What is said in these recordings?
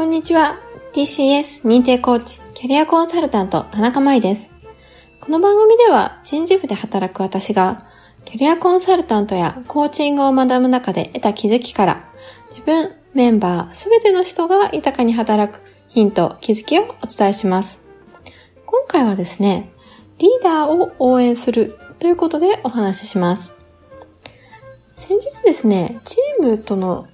こんにちは。 TCS 認定コーチ、キャリアコンサルタント田中舞です。この番組では人事部で働く私がキャリアコンサルタントやコーチングを学ぶ中で得た気づきから、自分、メンバー、すべての人が豊かに働くヒント、気づきをお伝えします。今回はですね、リーダーを応援するということでお話しします。先日ですね、チームとの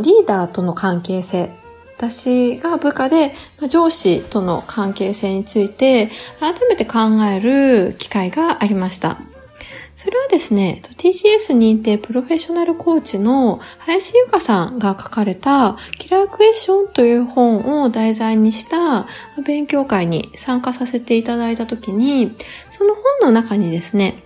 リーダーとの関係性、私が部下で上司との関係性について改めて考える機会がありました。それはですね、TCS 認定プロフェッショナルコーチの林由香さんが書かれたキラークエスチョンという本を題材にした勉強会に参加させていただいたときに、その本の中にですね、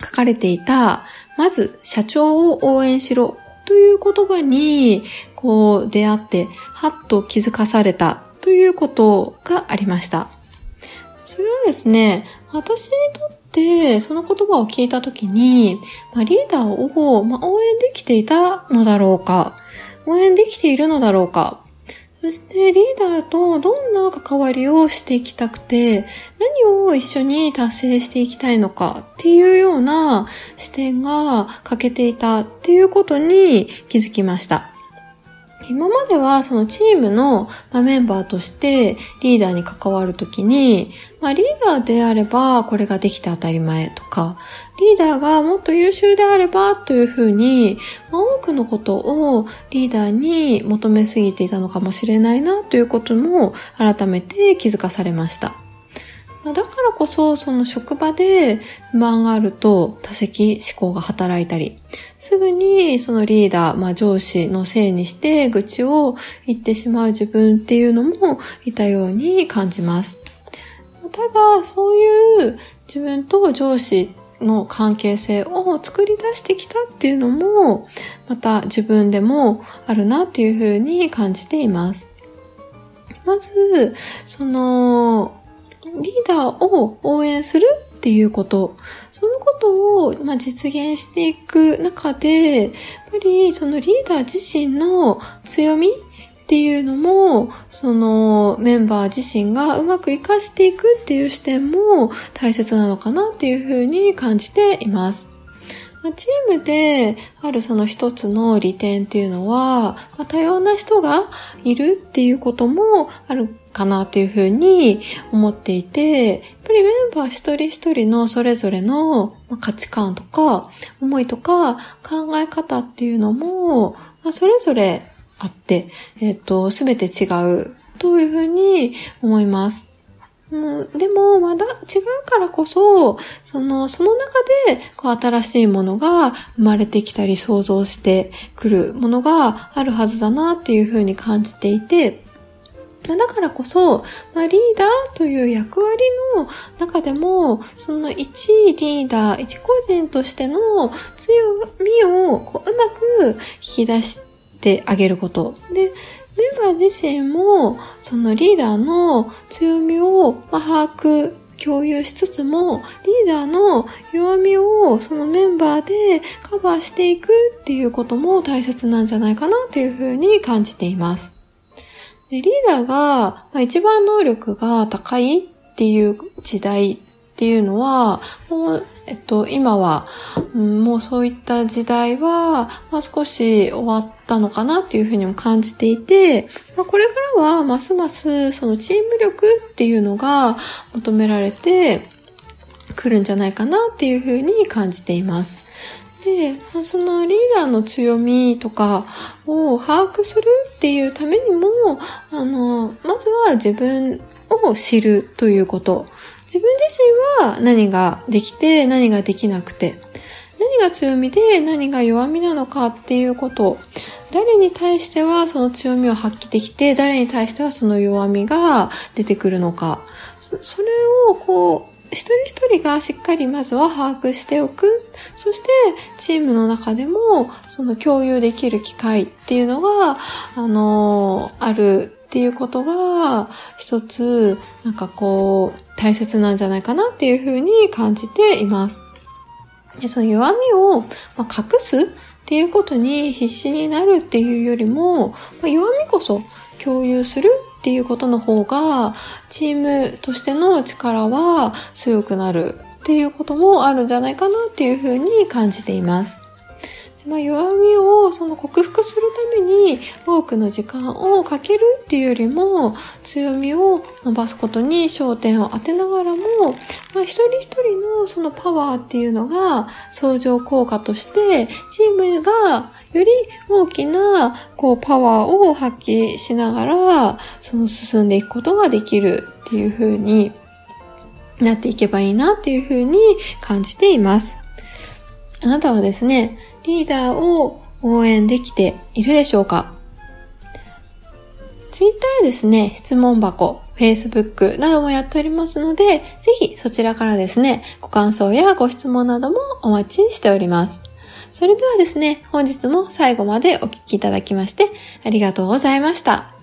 書かれていた、まず社長を応援しろという言葉にこう出会ってはっと気づかされたということがありました。それはですね、私にとってその言葉を聞いたときに、リーダーを応援できていたのだろうか、応援できているのだろうか、そしてリーダーとどんな関わりをしていきたくて、何を一緒に達成していきたいのかっていうような視点が欠けていたっていうことに気づきました。今まではそのチームのメンバーとしてリーダーに関わるときに、リーダーであればこれができて当たり前とか、リーダーがもっと優秀であればというふうに、多くのことをリーダーに求めすぎていたのかもしれないなということも改めて気づかされました。だからこそ、その職場で不満があると多責思考が働いたり、すぐにそのリーダー、上司のせいにして愚痴を言ってしまう自分っていうのもいたように感じます。ただ、そういう自分と上司の関係性を作り出してきたっていうのも、また自分でもあるなっていうふうに感じています。まず、リーダーを応援するっていうこと、そのことを実現していく中で、やっぱりそのリーダー自身の強みっていうのも、そのメンバー自身がうまく活かしていくっていう視点も大切なのかなっていうふうに感じています。チームであるその一つの利点っていうのは、多様な人がいるっていうこともあるかなっていうふうに思っていて、やっぱりメンバー一人一人のそれぞれの価値観とか思いとか考え方っていうのも、それぞれあって、全て違うというふうに思います。でも、まだ違うからこそ、その中で、新しいものが生まれてきたり、想像してくるものがあるはずだなっていうふうに感じていて、だからこそ、リーダーという役割の中でも、その一リーダー、一個人としての強みをうまく引き出してあげること。で、メンバー自身もそのリーダーの強みを把握、共有しつつも、リーダーの弱みをそのメンバーでカバーしていくっていうことも大切なんじゃないかなというふうに感じています。で、リーダーが一番能力が高いっていう時代っていうのは、今は、もうそういった時代は、少し終わったのかなっていうふうにも感じていて、これからはますますそのチーム力っていうのが求められてくるんじゃないかなっていうふうに感じています。で、そのリーダーの強みとかを把握するっていうためにも、まずは自分を知るということ。自分自身は何ができて何ができなくて、何が強みで何が弱みなのかっていうこと、誰に対してはその強みを発揮できて、誰に対してはその弱みが出てくるのか、それを一人一人がしっかりまずは把握しておく。そしてチームの中でもその共有できる機会っていうのがあるっていうことが一つ大切なんじゃないかなっていうふうに感じています。で、その弱みを隠すっていうことに必死になるっていうよりも、弱みこそ共有するっていうことの方がチームとしての力は強くなるっていうこともあるんじゃないかなっていうふうに感じています。弱みを克服するために多くの時間をかけるっていうよりも強みを伸ばすことに焦点を当てながらも、一人一人のそのパワーっていうのが相乗効果としてチームがより大きなパワーを発揮しながら進んでいくことができるっていう風になっていけばいいなっていう風に感じています。あなたはですね、リーダーを応援できているでしょうか？ツイッターですね、質問箱、Facebook などもやっておりますので、ぜひそちらからですね、ご感想やご質問などもお待ちしております。それではですね、本日も最後までお聞きいただきましてありがとうございました。